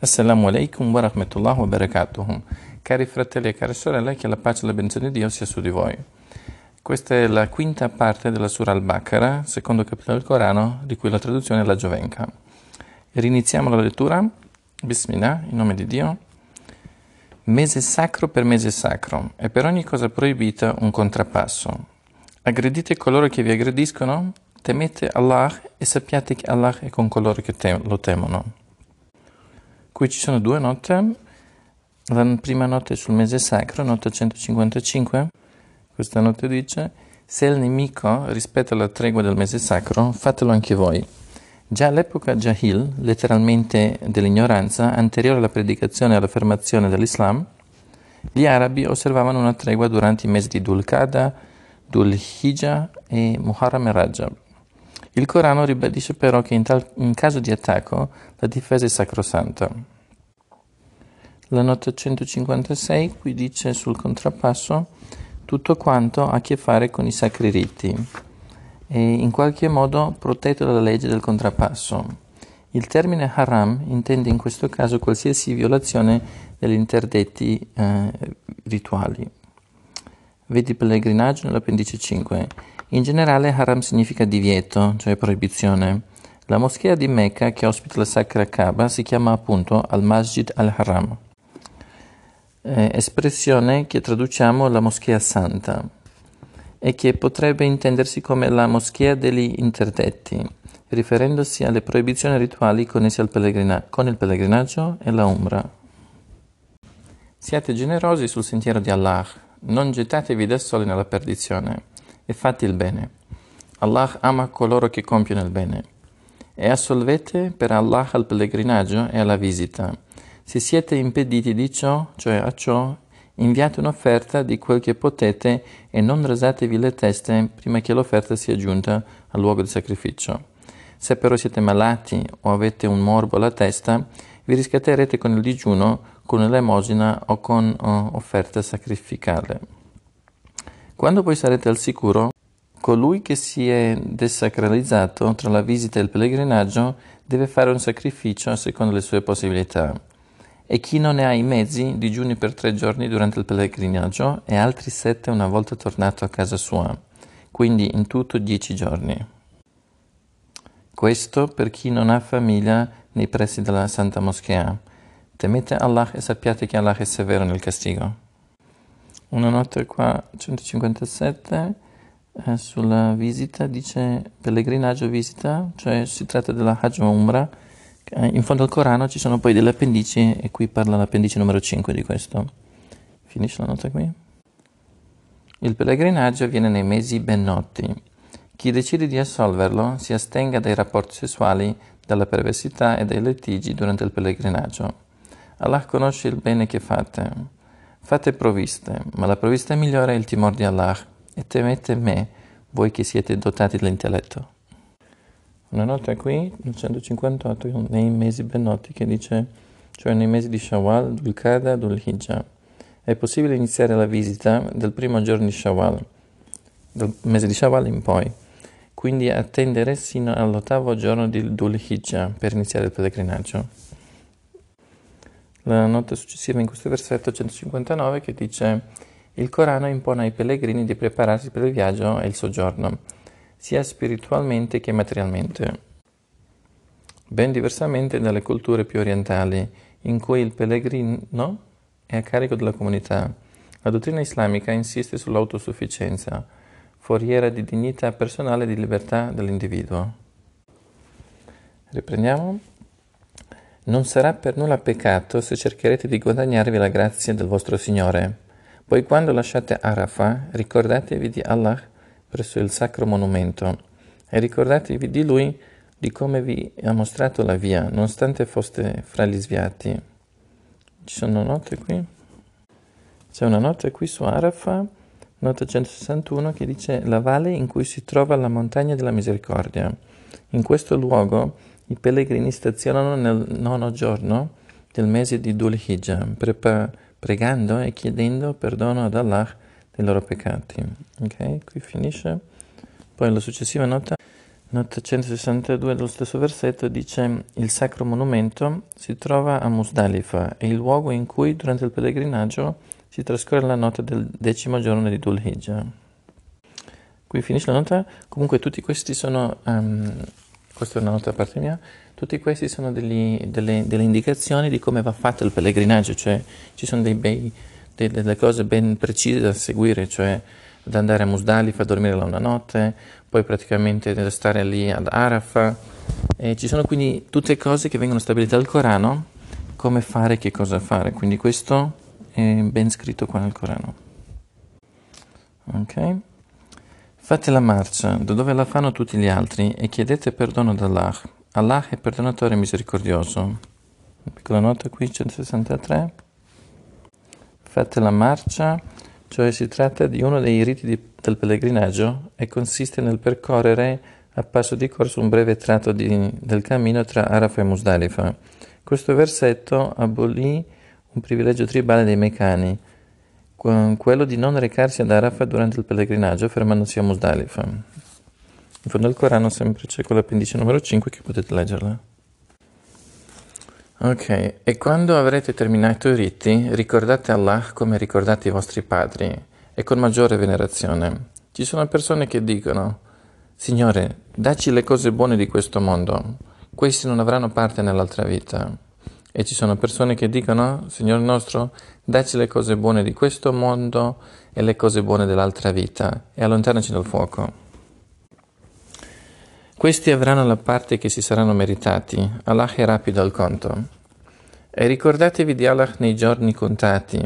Assalamu alaikum wa rahmatullahi wa barakatuh. Cari fratelli e care sorelle, che la pace e la benedizione di Dio sia su di voi. Questa è la quinta parte della Surah al-Baqara, secondo capitolo del Corano, di cui la traduzione è la Giovenca. Riniziamo la lettura. Bismillah, in nome di Dio. Mese sacro per mese sacro, e per ogni cosa proibita un contrappasso. Aggredite coloro che vi aggrediscono, temete Allah e sappiate che Allah è con coloro che lo temono. Qui ci sono due note, la prima nota è sul mese sacro, nota 155, questa nota dice: se il nemico rispetta la tregua del mese sacro, fatelo anche voi. Già all'epoca Jahil, letteralmente dell'ignoranza, anteriore alla predicazione e all'affermazione dell'Islam, gli arabi osservavano una tregua durante i mesi di Dhu al-Qa'dah, Dhu al-Hijjah e Muharram e Rajab. Il Corano ribadisce però che in caso di attacco la difesa è sacrosanta. La nota 156 qui dice sul contrappasso tutto quanto ha a che fare con i sacri riti e in qualche modo protetto dalla legge del contrappasso. Il termine haram intende in questo caso qualsiasi violazione degli interdetti rituali. Vedi pellegrinaggio nell'appendice 5. In generale haram significa divieto, cioè proibizione. La moschea di Mecca, che ospita la sacra Kaaba, si chiama appunto Al-Masjid al-Haram, espressione che traduciamo la moschea santa e che potrebbe intendersi come la moschea degli interdetti, riferendosi alle proibizioni rituali connesse con il pellegrinaggio e la Umra. Siate generosi sul sentiero di Allah, non gettatevi da soli nella perdizione. E fate il bene. Allah ama coloro che compiono il bene. E assolvete per Allah al pellegrinaggio e alla visita. Se siete impediti di ciò, cioè a ciò, inviate un'offerta di quel che potete e non rasatevi le teste prima che l'offerta sia giunta al luogo di sacrificio. Se però siete malati o avete un morbo alla testa, vi riscatterete con il digiuno, con l'elemosina o con offerta sacrificale. Quando poi sarete al sicuro, colui che si è desacralizzato tra la visita e il pellegrinaggio deve fare un sacrificio secondo le sue possibilità. E chi non ne ha i mezzi, digiuni per 3 giorni durante il pellegrinaggio e altri 7 una volta tornato a casa sua, quindi in tutto 10 giorni. Questo per chi non ha famiglia nei pressi della Santa Moschea. Temete Allah e sappiate che Allah è severo nel castigo. Una nota qua, 157, sulla visita, dice pellegrinaggio visita, cioè si tratta della Hajj o Umra. In fondo al Corano ci sono poi delle appendici e qui parla l'appendice numero 5 di questo. Finisce la nota qui. Il pellegrinaggio avviene nei mesi ben noti. Chi decide di assolverlo si astenga dai rapporti sessuali, dalla perversità e dai litigi durante il pellegrinaggio. Allah conosce il bene che fate. Fate provviste, ma la provvista migliore è il timore di Allah, e temete me, voi che siete dotati dell'intelletto. Una nota qui, nel 158, nei mesi ben noti, che dice, cioè nei mesi di Shawwal, Dhu al-Qa'dah, Dhu al-Hijjah. È possibile iniziare la visita dal primo giorno di Shawwal, dal mese di Shawwal in poi, quindi attendere sino all'8° giorno di Dhu al-Hijjah per iniziare il pellegrinaggio. La nota successiva in questo versetto 159 che dice: il Corano impone ai pellegrini di prepararsi per il viaggio e il soggiorno, sia spiritualmente che materialmente. Ben diversamente dalle culture più orientali, in cui il pellegrino è a carico della comunità, la dottrina islamica insiste sull'autosufficienza, foriera di dignità personale e di libertà dell'individuo. Riprendiamo. Non sarà per nulla peccato se cercherete di guadagnarvi la grazia del vostro Signore. Poi quando lasciate Arafah, ricordatevi di Allah presso il sacro monumento e ricordatevi di Lui, di come vi ha mostrato la via, nonostante foste fra gli sviati. Ci sono note qui? C'è una nota qui su Arafah, nota 161, che dice: la valle in cui si trova la montagna della misericordia. In questo luogo i pellegrini stazionano nel 9° giorno del mese di Dhu al-Hijjah, pregando e chiedendo perdono ad Allah dei loro peccati. Ok, qui finisce. Poi la successiva nota Nota 162 dello stesso versetto dice: il sacro monumento si trova a Muzdalifah, è il luogo in cui durante il pellegrinaggio si trascorre la notte del 10° giorno di Dhu al-Hijjah. Qui finisce la nota. Comunque tutti questi sono, questa è una nota da parte mia, tutti questi sono delle indicazioni di come va fatto il pellegrinaggio, cioè ci sono delle cose ben precise da seguire, cioè ad andare a Muzdalifah, dormire là una notte, poi praticamente restare lì ad Arafah. E ci sono quindi tutte cose che vengono stabilite dal Corano, come fare, che cosa fare. Quindi questo è ben scritto qua nel Corano. Ok? Fate la marcia, da dove la fanno tutti gli altri, e chiedete perdono ad Allah. Allah è perdonatore e misericordioso. Una piccola nota qui, 163. Fate la marcia, cioè si tratta di uno dei riti del pellegrinaggio e consiste nel percorrere a passo di corso un breve tratto del cammino tra Arafah e Muzdalifah. Questo versetto abolì un privilegio tribale dei Meccani, quello di non recarsi ad Arafah durante il pellegrinaggio, fermandosi a Muzdalifah. In fondo al Corano sempre c'è quell'appendice numero 5 che potete leggerla. Ok, e quando avrete terminato i riti, ricordate Allah come ricordate i vostri padri, e con maggiore venerazione. Ci sono persone che dicono: Signore, dacci le cose buone di questo mondo, questi non avranno parte nell'altra vita. E ci sono persone che dicono: Signore nostro, dacci le cose buone di questo mondo e le cose buone dell'altra vita, e allontanaci dal fuoco. Questi avranno la parte che si saranno meritati, Allah è rapido al conto. E ricordatevi di Allah nei giorni contati,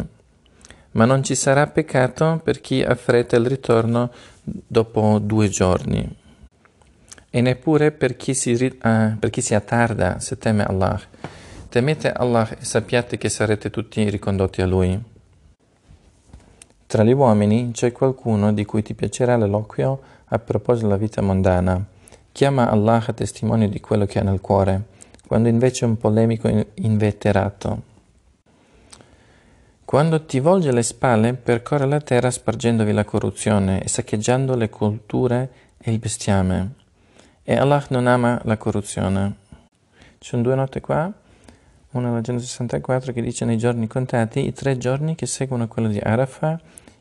ma non ci sarà peccato per chi affretta il ritorno dopo 2 giorni, e neppure per chi si attarda se teme Allah. Temete Allah e sappiate che sarete tutti ricondotti a Lui. Tra gli uomini c'è qualcuno di cui ti piacerà l'eloquio a proposito della vita mondana. Chiama Allah a testimonio di quello che ha nel cuore, quando invece è un polemico inveterato. Quando ti volge le spalle, percorre la terra spargendovi la corruzione e saccheggiando le colture e il bestiame. E Allah non ama la corruzione. Ci sono 2 note qua, una alla 164 che dice: nei giorni contati, i 3 giorni che seguono quello di Arafah,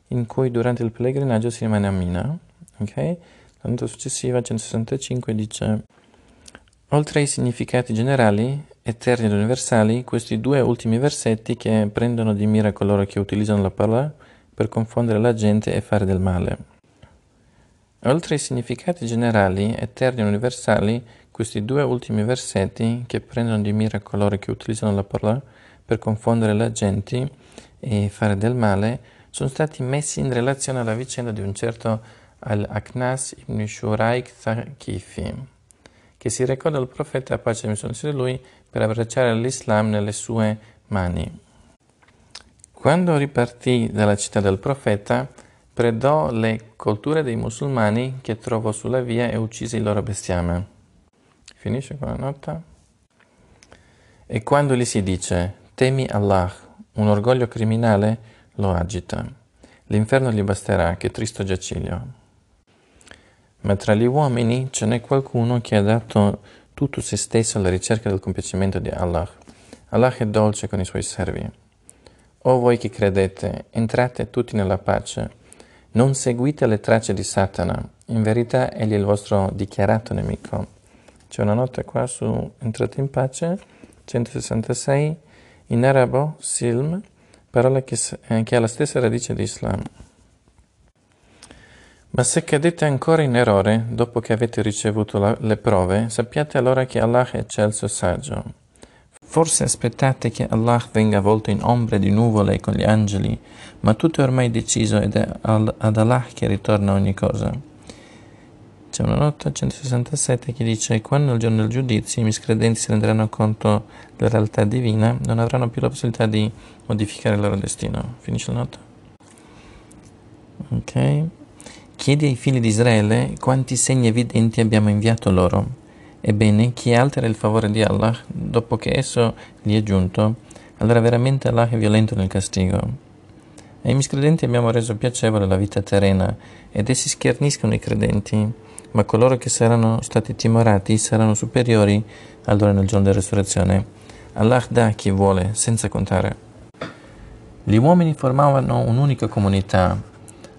in cui durante il pellegrinaggio si rimane a Mina. Ok? La nota successiva, 165, dice: oltre ai significati generali, eterni ed universali, questi 2 ultimi versetti che prendono di mira coloro che utilizzano la parola per confondere la gente e fare del male. Oltre ai significati generali, eterni ed universali, questi 2 ultimi versetti che prendono di mira coloro che utilizzano la parola per confondere la gente e fare del male, sono stati messi in relazione alla vicenda di un certo Al-Aknas ibn Shuraiq Thakifi, che si recò dal profeta, a pace e misura di lui, per abbracciare l'Islam nelle sue mani. Quando ripartì dalla città del profeta, predò le colture dei musulmani che trovò sulla via e uccise il loro bestiame. Finisce con la nota. E quando gli si dice: temi Allah, un orgoglio criminale lo agita. L'inferno gli basterà, che tristo giaciglio. Ma tra gli uomini ce n'è qualcuno che ha dato tutto se stesso alla ricerca del compiacimento di Allah. Allah è dolce con i suoi servi. O voi che credete, entrate tutti nella pace. Non seguite le tracce di Satana. In verità egli è il vostro dichiarato nemico. C'è una nota qua su entrate in pace, 166, in arabo, Silm, parola che ha la stessa radice di Islam. Ma se cadete ancora in errore, dopo che avete ricevuto le prove, sappiate allora che Allah è eccelso e saggio. Forse aspettate che Allah venga avvolto in ombre di nuvole con gli angeli, ma tutto è ormai deciso ed è ad Allah che ritorna ogni cosa. C'è una nota, 167, che dice: quando il giorno del giudizio i miscredenti si renderanno conto della realtà divina, non avranno più la possibilità di modificare il loro destino. Finisce la nota. Ok. Chiedi ai figli di Israele quanti segni evidenti abbiamo inviato loro. Ebbene, chi altera il favore di Allah dopo che esso gli è giunto, allora veramente Allah è violento nel castigo. Ai miscredenti abbiamo reso piacevole la vita terrena, ed essi scherniscono i credenti, ma coloro che saranno stati timorati saranno superiori allora nel giorno della resurrezione. Allah dà chi vuole, senza contare. Gli uomini formavano un'unica comunità.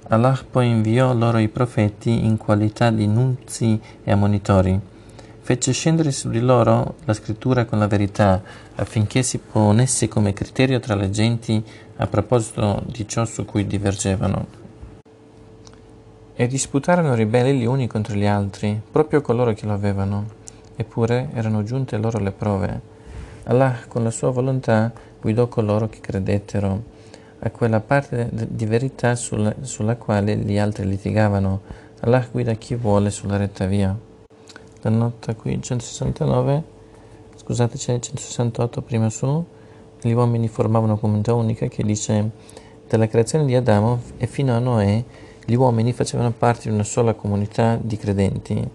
Allah poi inviò loro i profeti in qualità di nunzi e ammonitori. Fece scendere su di loro la scrittura con la verità, affinché si ponesse come criterio tra le genti a proposito di ciò su cui divergevano. E disputarono ribelli gli uni contro gli altri, proprio coloro che lo avevano. Eppure erano giunte loro le prove. Allah con la sua volontà guidò coloro che credettero a quella parte di verità sulla quale gli altri litigavano. Allah guida chi vuole sulla retta via. La nota qui 169, scusate, c'è 168 prima su. Gli uomini formavano comunità unica, che dice: dalla creazione di Adamo e fino a Noè gli uomini facevano parte di una sola comunità di credenti.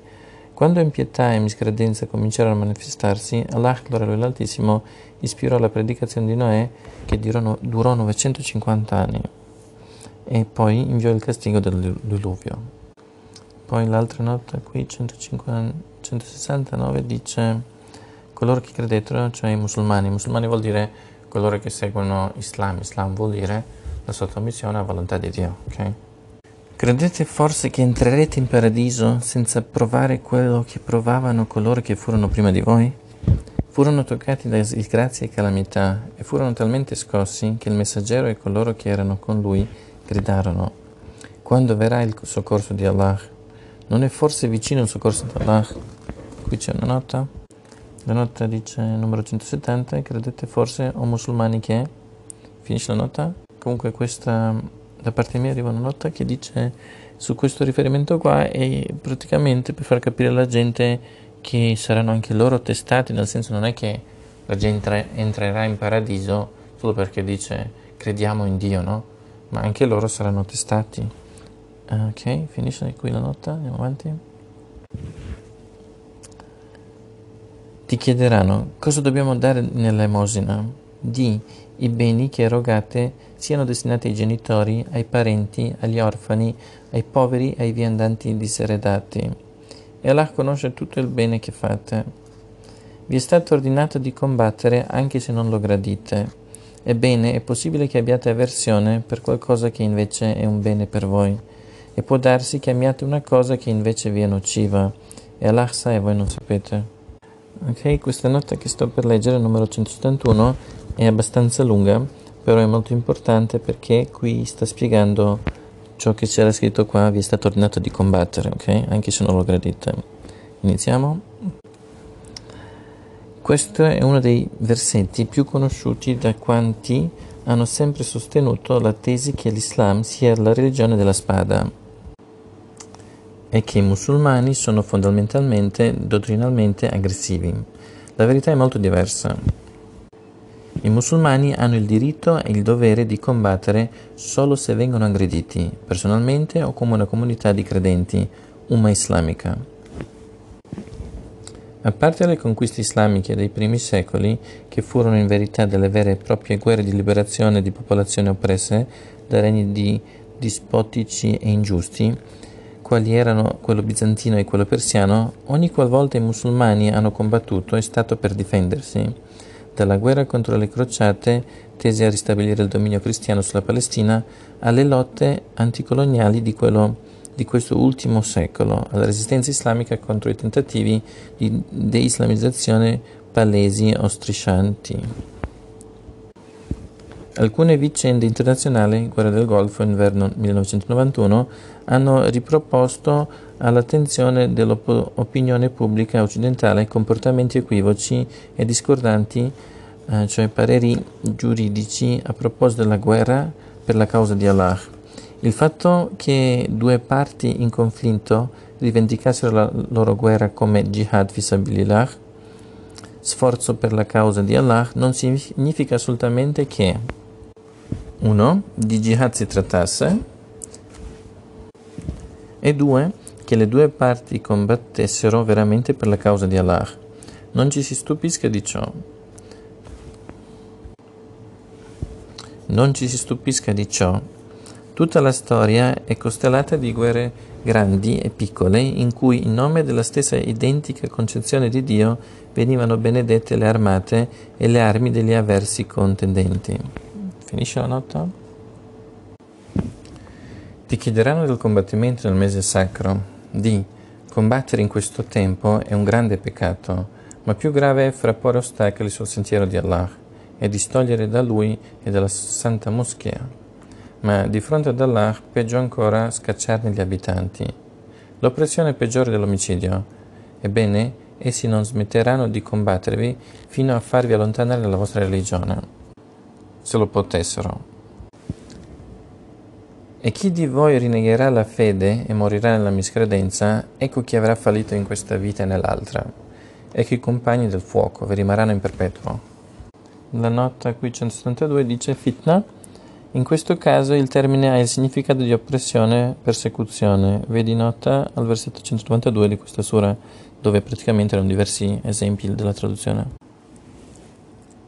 Quando impietà e miscredenza cominciarono a manifestarsi, Allah, gloria a lui l'Altissimo, ispirò la predicazione di Noè, che durò 950 anni, e poi inviò il castigo del diluvio. Poi l'altra nota qui, 169, dice: coloro che credettero, cioè i musulmani. Musulmani vuol dire coloro che seguono Islam. Islam vuol dire la sottomissione alla volontà di Dio, ok? Credete forse che entrerete in paradiso senza provare quello che provavano coloro che furono prima di voi? Furono toccati da disgrazie e calamità e furono talmente scossi che il messaggero e coloro che erano con lui gridarono: quando verrà il soccorso di Allah? Non è forse vicino il soccorso di Allah? Qui c'è una nota. La nota dice, numero 170, credete forse, o musulmani, che... Finisce la nota? Comunque questa... Da parte mia arriva una nota che dice su questo riferimento qua, e praticamente per far capire alla gente che saranno anche loro testati, nel senso non è che la gente entrerà in paradiso solo perché dice crediamo in Dio, no? Ma anche loro saranno testati. Ok, finisce qui la nota, andiamo avanti. Ti chiederanno cosa dobbiamo dare nell'elemosina. Di: i beni che erogate siano destinati ai genitori, ai parenti, agli orfani, ai poveri, ai viandanti diseredati. E Allah conosce tutto il bene che fate. Vi è stato ordinato di combattere anche se non lo gradite. Ebbene, è possibile che abbiate avversione per qualcosa che invece è un bene per voi, e può darsi che amiate una cosa che invece vi è nociva, e Allah sa e voi non sapete. Ok, questa nota che sto per leggere, numero 171, è abbastanza lunga, però è molto importante perché qui sta spiegando ciò che c'era scritto qua: vi è stato ordinato di combattere, ok? Anche se non lo gradite. Iniziamo. Questo è uno dei versetti più conosciuti da quanti hanno sempre sostenuto la tesi che l'Islam sia la religione della spada, e che i musulmani sono fondamentalmente, dottrinalmente aggressivi. La verità è molto diversa. I musulmani hanno il diritto e il dovere di combattere solo se vengono aggrediti, personalmente o come una comunità di credenti, umma islamica. A parte le conquiste islamiche dei primi secoli, che furono in verità delle vere e proprie guerre di liberazione di popolazioni oppresse da regni di dispotici e ingiusti, quali erano quello bizantino e quello persiano, ogni qualvolta i musulmani hanno combattuto è stato per difendersi. Dalla guerra contro le crociate, tese a ristabilire il dominio cristiano sulla Palestina, alle lotte anticoloniali di questo ultimo secolo, alla resistenza islamica contro i tentativi di deislamizzazione palesi o striscianti. Alcune vicende internazionali, guerra del Golfo, inverno 1991, hanno riproposto all'attenzione dell'opinione pubblica occidentale comportamenti equivoci e discordanti, cioè pareri giuridici a proposito della guerra per la causa di Allah. Il fatto che due parti in conflitto rivendicassero la loro guerra come jihad fisabilillah, sforzo per la causa di Allah, non significa assolutamente che 1. Di jihad si trattasse, e 2. Che le due parti combattessero veramente per la causa di Allah. Non ci si stupisca di ciò. Tutta la storia è costellata di guerre grandi e piccole in cui, in nome della stessa identica concezione di Dio, venivano benedette le armate e le armi degli avversi contendenti. Finisce la nota? Ti chiederanno del combattimento nel mese sacro. Di combattere in questo tempo è un grande peccato, ma più grave è frapporre ostacoli sul sentiero di Allah e distogliere da Lui e dalla Santa Moschea. Ma di fronte ad Allah, peggio ancora scacciarne gli abitanti. L'oppressione è peggiore dell'omicidio. Ebbene, essi non smetteranno di combattervi fino a farvi allontanare dalla vostra religione, se lo potessero. E chi di voi rinnegherà la fede e morirà nella miscredenza, ecco chi avrà fallito in questa vita e nell'altra. Ecco i compagni del fuoco, vi rimarranno in perpetuo. La nota qui 172 dice Fitna. In questo caso il termine ha il significato di oppressione, persecuzione. Vedi nota al versetto 192 di questa sura, dove praticamente erano diversi esempi della traduzione.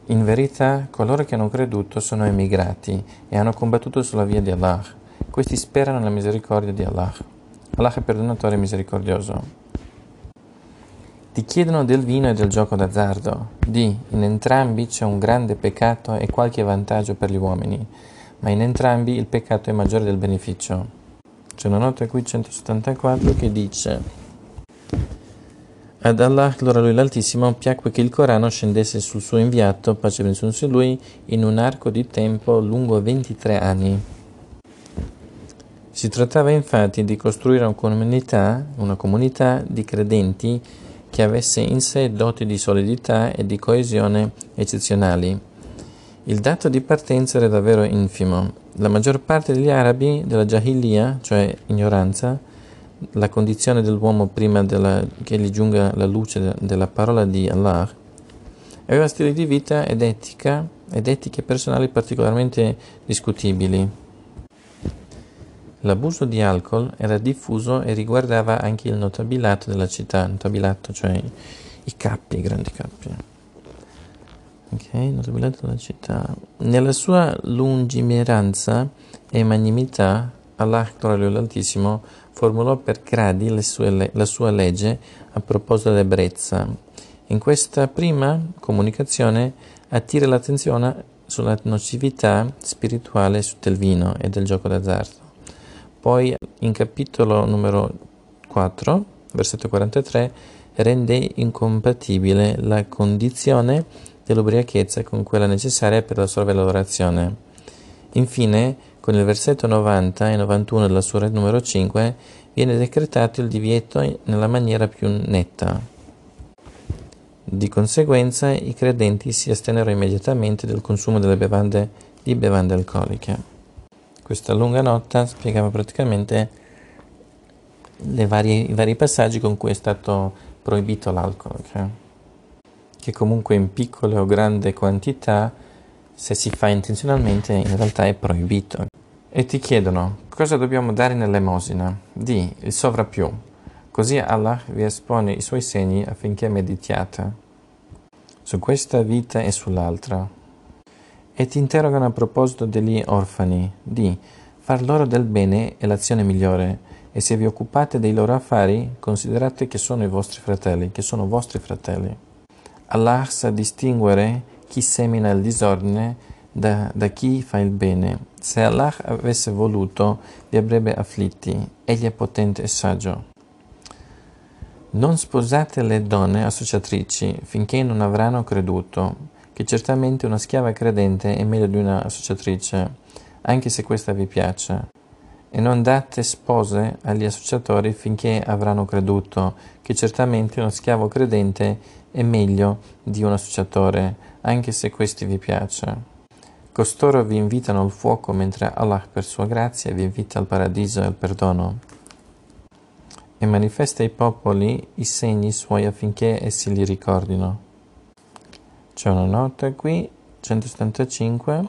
In verità, coloro che hanno creduto sono emigrati e hanno combattuto sulla via di Allah. Questi sperano nella misericordia di Allah. Allah è perdonatore e misericordioso. Ti chiedono del vino e del gioco d'azzardo. Di, in entrambi c'è un grande peccato e qualche vantaggio per gli uomini, ma in entrambi il peccato è maggiore del beneficio. C'è una nota qui 174 che dice Ad Allah, allora lui l'Altissimo, piacque che il Corano scendesse sul suo inviato, pace e benedizione su lui, in un arco di tempo lungo 23 anni. Si trattava infatti di costruire una comunità di credenti che avesse in sé doti di solidità e di coesione eccezionali. Il dato di partenza era davvero infimo. La maggior parte degli arabi della Jahiliya, cioè ignoranza, la condizione dell'uomo prima che gli giunga la luce della parola di Allah, aveva stili di vita ed etiche personali particolarmente discutibili. L'abuso di alcol era diffuso e riguardava anche il notabilato della città, notabilato cioè i capi, i grandi capi. Nella sua lungimiranza e magnimità, Allah, l'Altissimo, formulò per gradi la sua legge a proposito dell'ebbrezza. In questa prima comunicazione attira l'attenzione sulla nocività spirituale del vino e del gioco d'azzardo. Poi, in capitolo numero 4, versetto 43, rende incompatibile la condizione dell'ubriachezza con quella necessaria per la sua valorazione. Infine, con il versetto 90 e 91 della sura numero 5, viene decretato il divieto nella maniera più netta. Di conseguenza, i credenti si astennero immediatamente dal consumo di bevande alcoliche. Questa lunga nota spiegava praticamente i vari passaggi con cui è stato proibito l'alcol, che comunque in piccole o grande quantità, se si fa intenzionalmente, in realtà è proibito. E ti chiedono, cosa dobbiamo dare in elemosina? Di, il sovrappiù. Così Allah vi espone i suoi segni affinché meditiate su questa vita e sull'altra. E ti interrogano a proposito degli orfani. Di, far loro del bene è l'azione migliore, e se vi occupate dei loro affari, considerate che sono i vostri fratelli, Allah sa distinguere chi semina il disordine da chi fa il bene. Se Allah avesse voluto, vi avrebbe afflitti. Egli è potente e saggio. Non sposate le donne associatrici finché non avranno creduto, che certamente una schiava credente è meglio di una associatrice, anche se questa vi piace. E non date spose agli associatori finché avranno creduto, che certamente uno schiavo credente è meglio di un associatore, anche se questi vi piace. Costoro vi invitano al fuoco, mentre Allah per sua grazia vi invita al paradiso e al perdono, e manifesta ai popoli i segni suoi affinché essi li ricordino. C'è una nota qui, 175,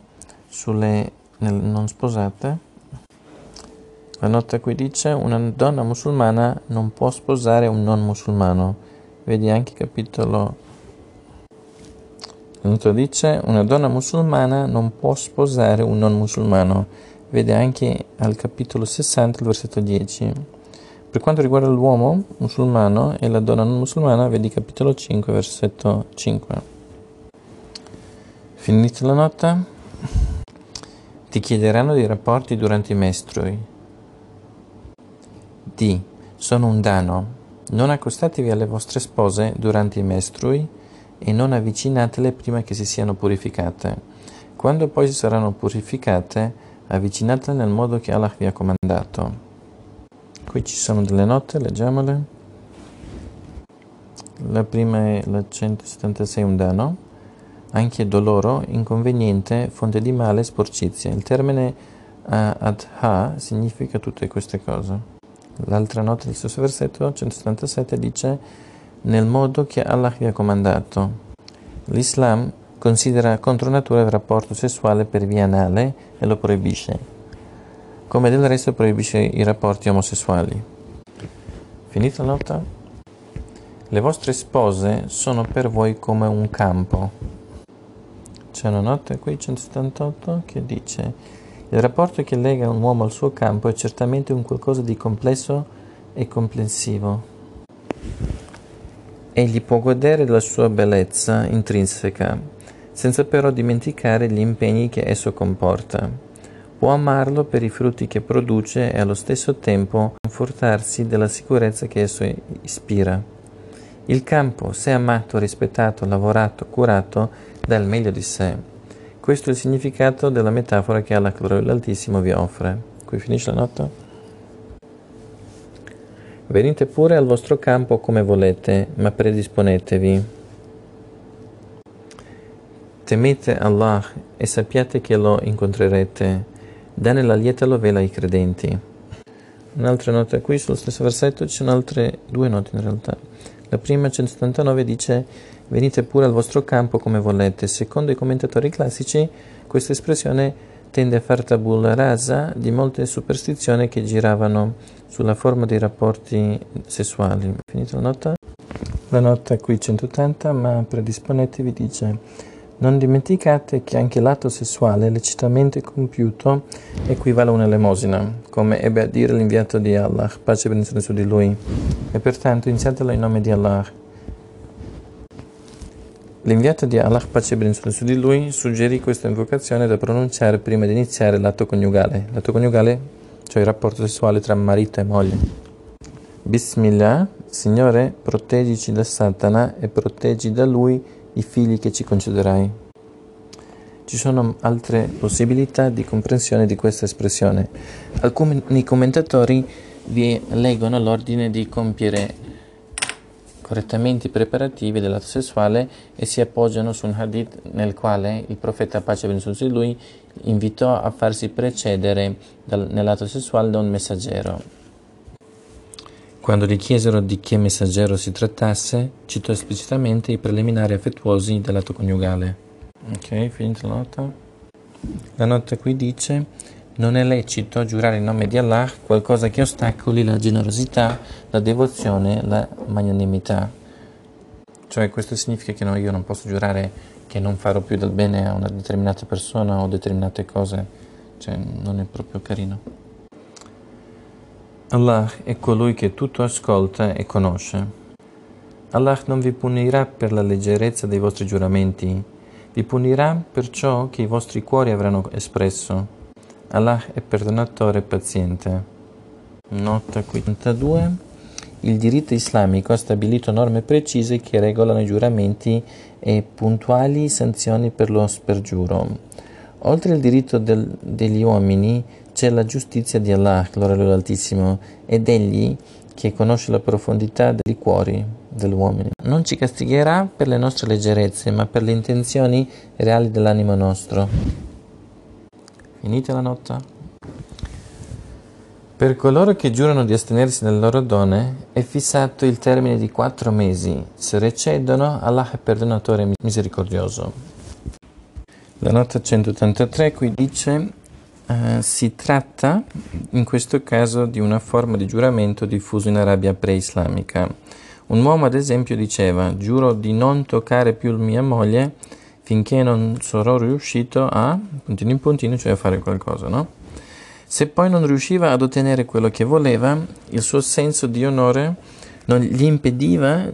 sulle non sposate. La nota qui dice, una donna musulmana non può sposare un non musulmano. Vedi anche capitolo. La nota dice, una donna musulmana non può sposare un non musulmano. vede anche al capitolo 60, il versetto 10. Per quanto riguarda l'uomo musulmano e la donna non musulmana, vedi capitolo 5, versetto 5. Finita la nota, ti chiederanno dei rapporti durante i mestrui. D. Sono un dano. Non accostatevi alle vostre spose durante i mestrui e non avvicinatele prima che si siano purificate. Quando poi si saranno purificate, avvicinatele nel modo che Allah vi ha comandato. Qui ci sono delle note, leggiamole. La prima è la 176, un danno. Anche dolore, inconveniente, fonte di male, sporcizia. Il termine adha significa tutte queste cose. L'altra nota del stesso versetto, 177, dice nel modo che Allah vi ha comandato. L'Islam considera contro natura il rapporto sessuale per via anale e lo proibisce, come del resto proibisce i rapporti omosessuali. Finita la nota? Le vostre spose sono per voi come un campo. C'è una nota qui, 178, che dice il rapporto che lega un uomo al suo campo è certamente un qualcosa di complesso e comprensivo. Egli può godere della sua bellezza intrinseca, senza però dimenticare gli impegni che esso comporta. Può amarlo per i frutti che produce e allo stesso tempo confortarsi della sicurezza che esso ispira. Il campo, se amato, rispettato, lavorato, curato, dà il meglio di sé. Questo è il significato della metafora che Allah l'Altissimo vi offre. Qui finisce la nota. Venite pure al vostro campo come volete, ma predisponetevi. Temete Allah e sappiate che lo incontrerete. Dane la lieta novella ai credenti. Un'altra nota qui, sullo stesso versetto, ci sono altre due note in realtà. La prima, 179, dice venite pure al vostro campo come volete. Secondo i commentatori classici, questa espressione tende a far tabula rasa di molte superstizioni che giravano sulla forma dei rapporti sessuali. Finita la nota? La nota qui, 180, ma predisponetevi, dice non dimenticate che anche l'atto sessuale lecitamente compiuto equivale a un'elemosina, come ebbe a dire l'inviato di Allah, pace e benedizione su di lui, e pertanto iniziatelo in nome di Allah. L'inviato di Allah, pace e benedizione su di lui, suggerì questa invocazione da pronunciare prima di iniziare l'atto coniugale, cioè il rapporto sessuale tra marito e moglie. Bismillah, Signore, proteggici da Satana e proteggi da lui i figli che ci concederai. Ci sono altre possibilità di comprensione di questa espressione. Alcuni commentatori vi leggono l'ordine di compiere correttamente i preparativi dell'atto sessuale e si appoggiano su un hadith nel quale il profeta, pace e benedizione su di lui, invitò a farsi precedere nell'atto sessuale da un messaggero. Quando gli chiesero di che messaggero si trattasse, citò esplicitamente i preliminari affettuosi dell'atto coniugale. Ok, finita la nota. La nota qui dice non è lecito giurare in nome di Allah qualcosa che ostacoli la generosità, la devozione, la magnanimità. Cioè questo significa che io non posso giurare che non farò più del bene a una determinata persona o determinate cose. Cioè non è proprio carino. Allah è colui che tutto ascolta e conosce. Allah non vi punirà per la leggerezza dei vostri giuramenti, vi punirà per ciò che i vostri cuori avranno espresso. Allah è perdonatore e paziente. Nota 52. Il diritto islamico ha stabilito norme precise che regolano i giuramenti e puntuali sanzioni per lo spergiuro. Oltre al diritto degli uomini, c'è la giustizia di Allah, gloria all'Altissimo, ed egli che conosce la profondità dei cuori degli uomini. Non ci castigherà per le nostre leggerezze, ma per le intenzioni reali dell'animo nostro. Finita la nota. Per coloro che giurano di astenersi dalle loro donne è fissato il termine di 4 mesi. Se recedono, Allah è perdonatore e misericordioso. La nota 183 qui dice si tratta in questo caso di una forma di giuramento diffuso in Arabia preislamica. Un uomo ad esempio diceva giuro di non toccare più mia moglie finché non sarò riuscito a puntino in puntino, cioè a fare qualcosa, no? Se poi non riusciva ad ottenere quello che voleva, il suo senso di onore non gli impediva,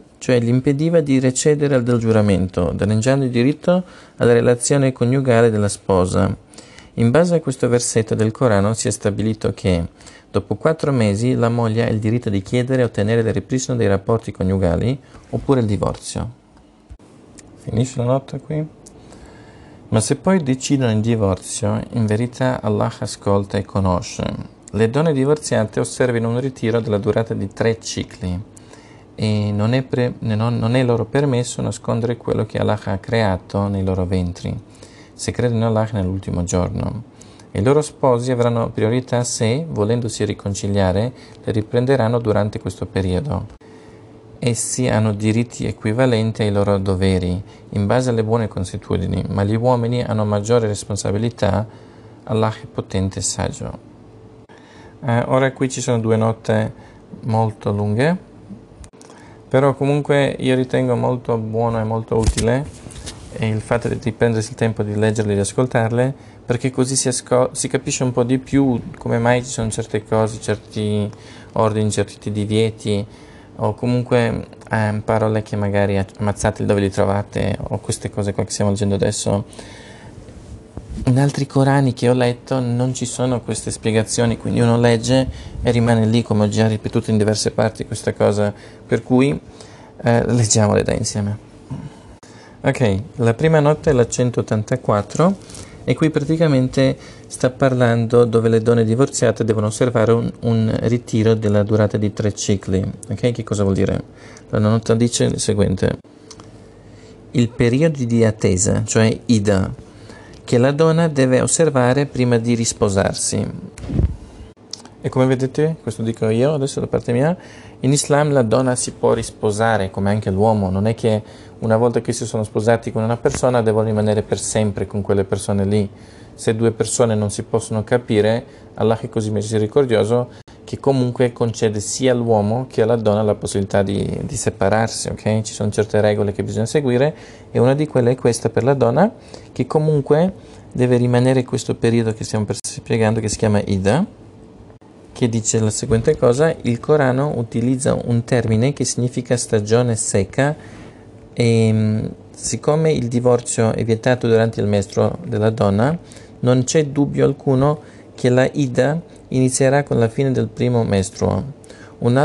di recedere dal giuramento, danneggiando il diritto alla relazione coniugale della sposa. In base a questo versetto del Corano si è stabilito che dopo 4 mesi la moglie ha il diritto di chiedere e ottenere il ripristino dei rapporti coniugali oppure il divorzio. Finisce la nota qui? Ma se poi decidono il divorzio, in verità Allah ascolta e conosce. Le donne divorziate osservano un ritiro della durata di 3 cicli e non è loro permesso nascondere quello che Allah ha creato nei loro ventri, se credono in Allah nell'ultimo giorno. I loro sposi avranno priorità se, volendosi riconciliare, le riprenderanno durante questo periodo. Essi hanno diritti equivalenti ai loro doveri, in base alle buone consuetudini, ma gli uomini hanno maggiore responsabilità. Allah è potente e saggio. Ora qui ci sono 2 note molto lunghe, però comunque io ritengo molto buono e molto utile il fatto di prendersi il tempo di leggerle e di ascoltarle, perché così si capisce un po' di più come mai ci sono certe cose, certi ordini, certi divieti, o comunque parole che magari ammazzate dove li trovate, o queste cose qua che stiamo leggendo adesso. In altri Corani che ho letto non ci sono queste spiegazioni, quindi uno legge e rimane lì, come ho già ripetuto in diverse parti questa cosa, per cui leggiamole da insieme. Ok, la prima nota è la 184 e qui praticamente sta parlando dove le donne divorziate devono osservare un ritiro della durata di 3 cicli. Ok, che cosa vuol dire? La nota dice il seguente: il periodo di attesa, cioè Iddah, che la donna deve osservare prima di risposarsi. E come vedete, questo dico io adesso da parte mia, in Islam la donna si può risposare come anche l'uomo, non è che una volta che si sono sposati con una persona devono rimanere per sempre con quelle persone lì. Se 2 persone non si possono capire, Allah è così misericordioso che comunque concede sia all'uomo che alla donna la possibilità di separarsi, ok? Ci sono certe regole che bisogna seguire e una di quelle è questa per la donna, che comunque deve rimanere questo periodo che stiamo spiegando, che si chiama Iddah, che dice la seguente cosa: il Corano utilizza un termine che significa stagione secca e siccome il divorzio è vietato durante il mestro della donna, non c'è dubbio alcuno che la Iddah inizierà con la fine del primo mestruo. Un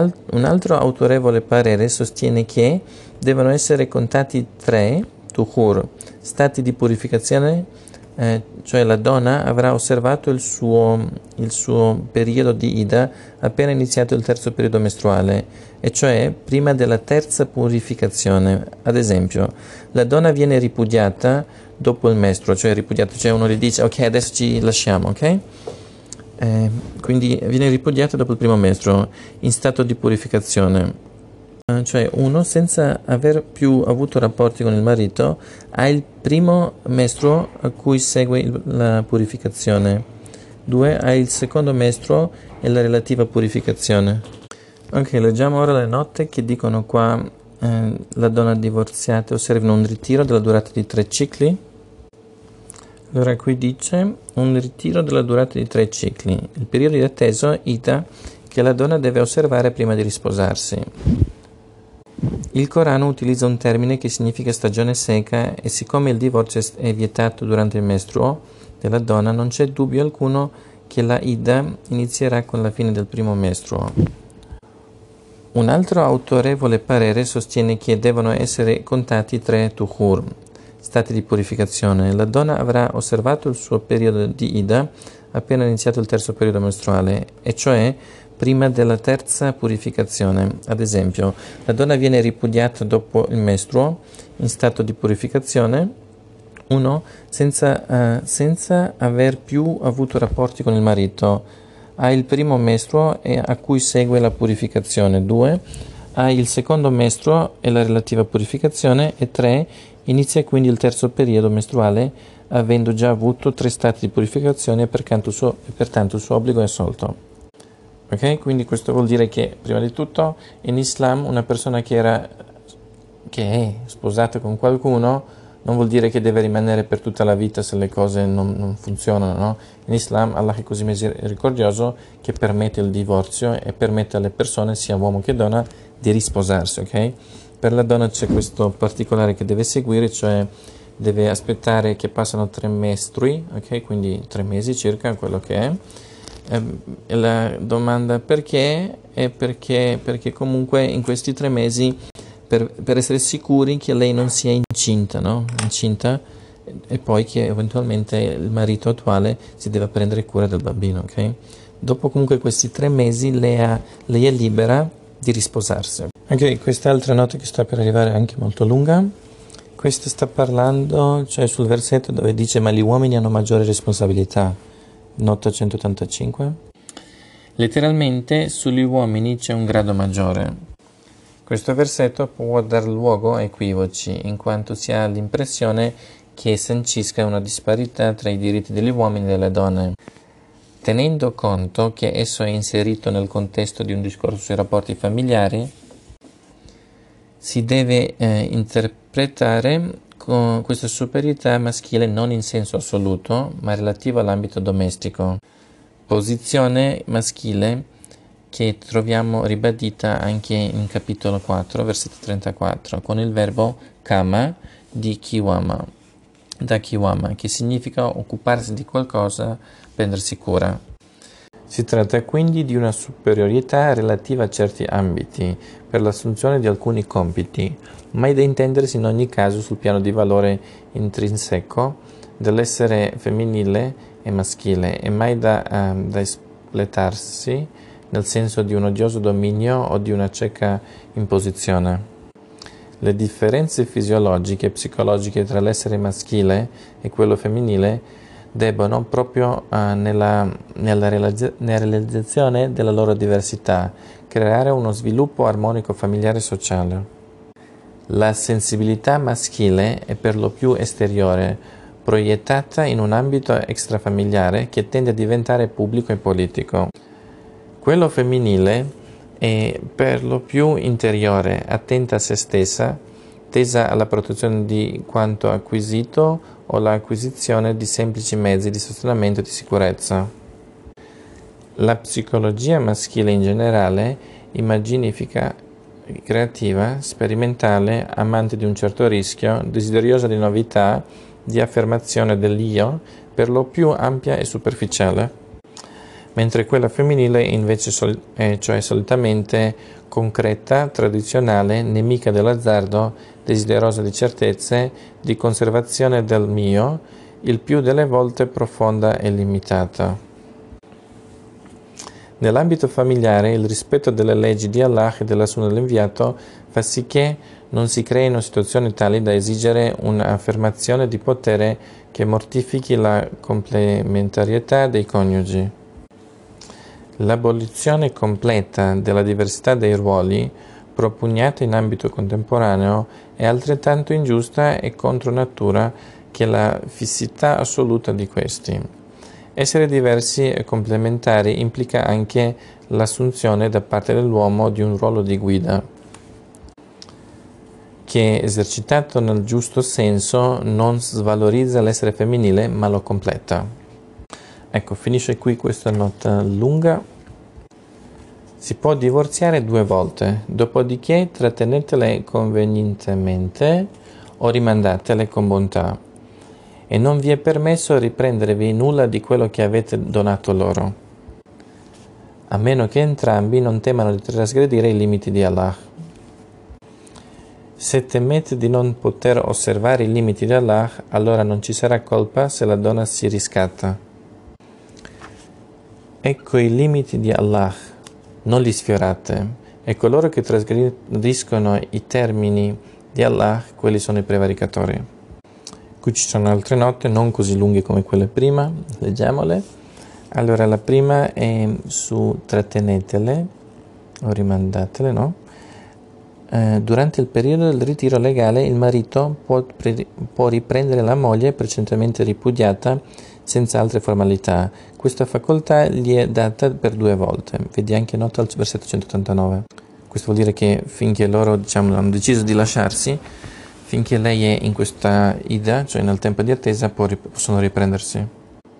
altro autorevole parere sostiene che devono essere contati 3 Tuhur, stati di purificazione, cioè la donna avrà osservato il suo periodo di Iddah appena iniziato il 3° periodo mestruale, e cioè prima della 3ª purificazione. Ad esempio, la donna viene ripudiata dopo il mestruo, cioè ripudiata, cioè uno gli dice ok, adesso ci lasciamo, ok? Quindi viene ripudiata dopo il primo mestruo in stato di purificazione. Cioè uno, senza aver più avuto rapporti con il marito, ha il primo mestruo a cui segue la purificazione. 2, ha il 2° mestruo e la relativa purificazione. Ok, leggiamo ora le note che dicono qua la donna divorziata osserva un ritiro della durata di 3 cicli. Allora qui dice un ritiro della durata di 3 cicli, il periodo di attesa Iddah che la donna deve osservare prima di risposarsi. Il Corano utilizza un termine che significa stagione secca e siccome il divorzio è vietato durante il mestruo della donna, non c'è dubbio alcuno che la Iddah inizierà con la fine del primo mestruo. Un altro autorevole parere sostiene che devono essere contati 3 tuhur, stati di purificazione. La donna avrà osservato il suo periodo di Iddah appena iniziato il 3° periodo mestruale, e cioè prima della 3ª purificazione. Ad esempio, la donna viene ripudiata dopo il mestruo in stato di purificazione. 1, senza aver più avuto rapporti con il marito, ha il primo mestruo e a cui segue la purificazione. 2, ha il 2° mestruo e la relativa purificazione. E 3, inizia quindi il 3° periodo mestruale avendo già avuto 3 stati di purificazione, pertanto il suo obbligo è assolto. Ok, quindi questo vuol dire che prima di tutto in Islam una persona che è sposata con qualcuno non vuol dire che deve rimanere per tutta la vita se le cose non funzionano, no? In Islam Allah è così misericordioso che permette il divorzio e permette alle persone, sia uomo che donna, di risposarsi, ok? Per la donna c'è questo particolare che deve seguire, cioè deve aspettare che passano 3 mestrui, ok? Quindi 3 mesi circa, quello che è. E la domanda perché è perché comunque in questi 3 mesi, per essere sicuri che lei non sia incinta, no? Incinta, e poi che eventualmente il marito attuale si deve prendere cura del bambino, ok? Dopo comunque questi 3 mesi lei è libera di risposarsi. Ok, quest'altra nota che sta per arrivare è anche molto lunga. Questa sta parlando, cioè sul versetto dove dice ma gli uomini hanno maggiore responsabilità, nota 185. Letteralmente sugli uomini c'è un grado maggiore. Questo versetto può dar luogo a equivoci, in quanto si ha l'impressione che sancisca una disparità tra i diritti degli uomini e delle donne, tenendo conto che esso è inserito nel contesto di un discorso sui rapporti familiari. Si deve interpretare con questa superiorità maschile non in senso assoluto, ma relativo all'ambito domestico, posizione maschile che troviamo ribadita anche in capitolo 4, versetto 34, con il verbo kama di kiwama, da kiwama, che significa occuparsi di qualcosa, prendersi cura. Si tratta quindi di una superiorità relativa a certi ambiti, per l'assunzione di alcuni compiti, ma è da intendersi in ogni caso sul piano di valore intrinseco dell'essere femminile e maschile, e mai da espletarsi nel senso di un odioso dominio o di una cieca imposizione. Le differenze fisiologiche e psicologiche tra l'essere maschile e quello femminile debbono proprio nella realizzazione della loro diversità creare uno sviluppo armonico familiare e sociale. La sensibilità maschile è per lo più esteriore, proiettata in un ambito extrafamiliare che tende a diventare pubblico e politico. Quello femminile è per lo più interiore, attenta a se stessa, tesa alla protezione di quanto acquisito o l'acquisizione di semplici mezzi di sostenimento e di sicurezza. La psicologia maschile in generale, immaginifica, creativa, sperimentale, amante di un certo rischio, desideriosa di novità, di affermazione dell'io, per lo più ampia e superficiale. Mentre quella femminile invece cioè solitamente concreta, tradizionale, nemica dell'azzardo, desiderosa di certezze, di conservazione del mio, il più delle volte profonda e limitata. Nell'ambito familiare il rispetto delle leggi di Allah e della Sunna dell'inviato fa sì che non si creino situazioni tali da esigere un'affermazione di potere che mortifichi la complementarietà dei coniugi. L'abolizione completa della diversità dei ruoli, propugnata in ambito contemporaneo, è altrettanto ingiusta e contro natura che la fissità assoluta di questi. Essere diversi e complementari implica anche l'assunzione da parte dell'uomo di un ruolo di guida, che esercitato nel giusto senso non svalorizza l'essere femminile ma lo completa. Ecco, finisce qui questa nota lunga. Si può divorziare 2 volte, dopodiché trattenetele convenientemente o rimandatele con bontà, e non vi è permesso riprendervi nulla di quello che avete donato loro, a meno che entrambi non temano di trasgredire i limiti di Allah. Se temete di non poter osservare i limiti di Allah, allora non ci sarà colpa se la donna si riscatta. Ecco i limiti di Allah, non li sfiorate, e coloro che trasgrediscono i termini di Allah, quelli sono i prevaricatori. Qui ci sono altre note, non così lunghe come quelle prima, leggiamole. Allora, la prima è su trattenetele, o rimandatele, no? Durante il periodo del ritiro legale il marito può riprendere la moglie precedentemente ripudiata senza altre formalità. Questa facoltà gli è data per 2 volte. Vedi anche nota al versetto 189. Questo vuol dire che finché loro hanno deciso di lasciarsi, finché lei è in questa Iddah, cioè nel tempo di attesa, possono riprendersi.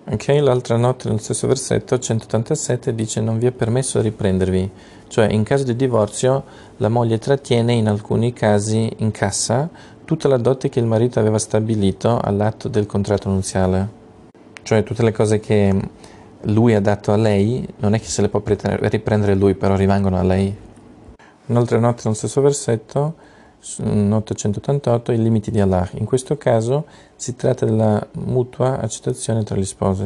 Ok, l'altra notte nello stesso versetto 187 dice: non vi è permesso riprendervi, cioè in caso di divorzio la moglie trattiene, in alcuni casi incassa, tutta la dote che il marito aveva stabilito all'atto del contratto nuziale, cioè tutte le cose che lui ha dato a lei non è che se le può riprendere lui, però rimangono a lei. Un'altra notte nello stesso versetto, notte 188, i limiti di Allah. In questo caso si tratta della mutua accettazione tra gli sposi.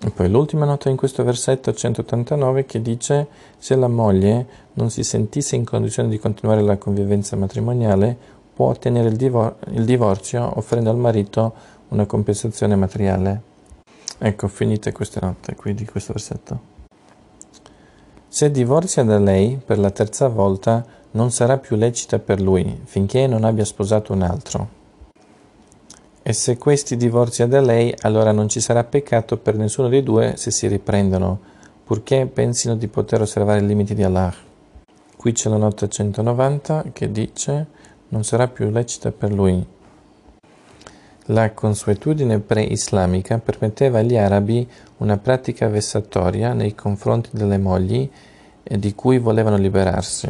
E poi l'ultima nota in questo versetto 189 che dice: se la moglie non si sentisse in condizione di continuare la convivenza matrimoniale, può ottenere il divorzio offrendo al marito una compensazione materiale. Ecco, finite queste note qui di questo versetto. Se divorzia da lei per la terza volta, non sarà più lecita per lui, finché non abbia sposato un altro. E se questi divorzia da lei, allora non ci sarà peccato per nessuno dei due se si riprendono, purché pensino di poter osservare i limiti di Allah. Qui c'è la nota 190 che dice: non sarà più lecita per lui. La consuetudine pre-islamica permetteva agli arabi una pratica vessatoria nei confronti delle mogli di cui volevano liberarsi.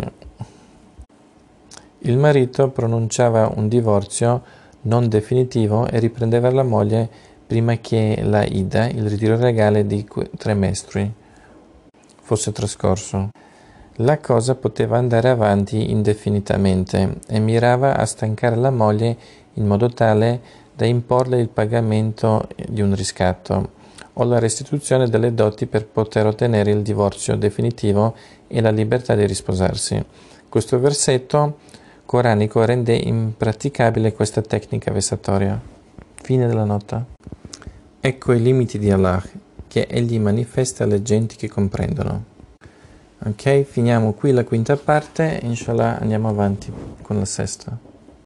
Il marito pronunciava un divorzio non definitivo e riprendeva la moglie prima che la Iddah, il ritiro regale di 3 mestri, fosse trascorso. La cosa poteva andare avanti indefinitamente e mirava a stancare la moglie in modo tale da imporle il pagamento di un riscatto o la restituzione delle doti per poter ottenere il divorzio definitivo e la libertà di risposarsi. Questo versetto coranico rende impraticabile questa tecnica vessatoria. Fine della nota. Ecco i limiti di Allah, che egli manifesta alle genti che comprendono. Ok, finiamo qui la quinta parte, inshallah andiamo avanti con la sesta.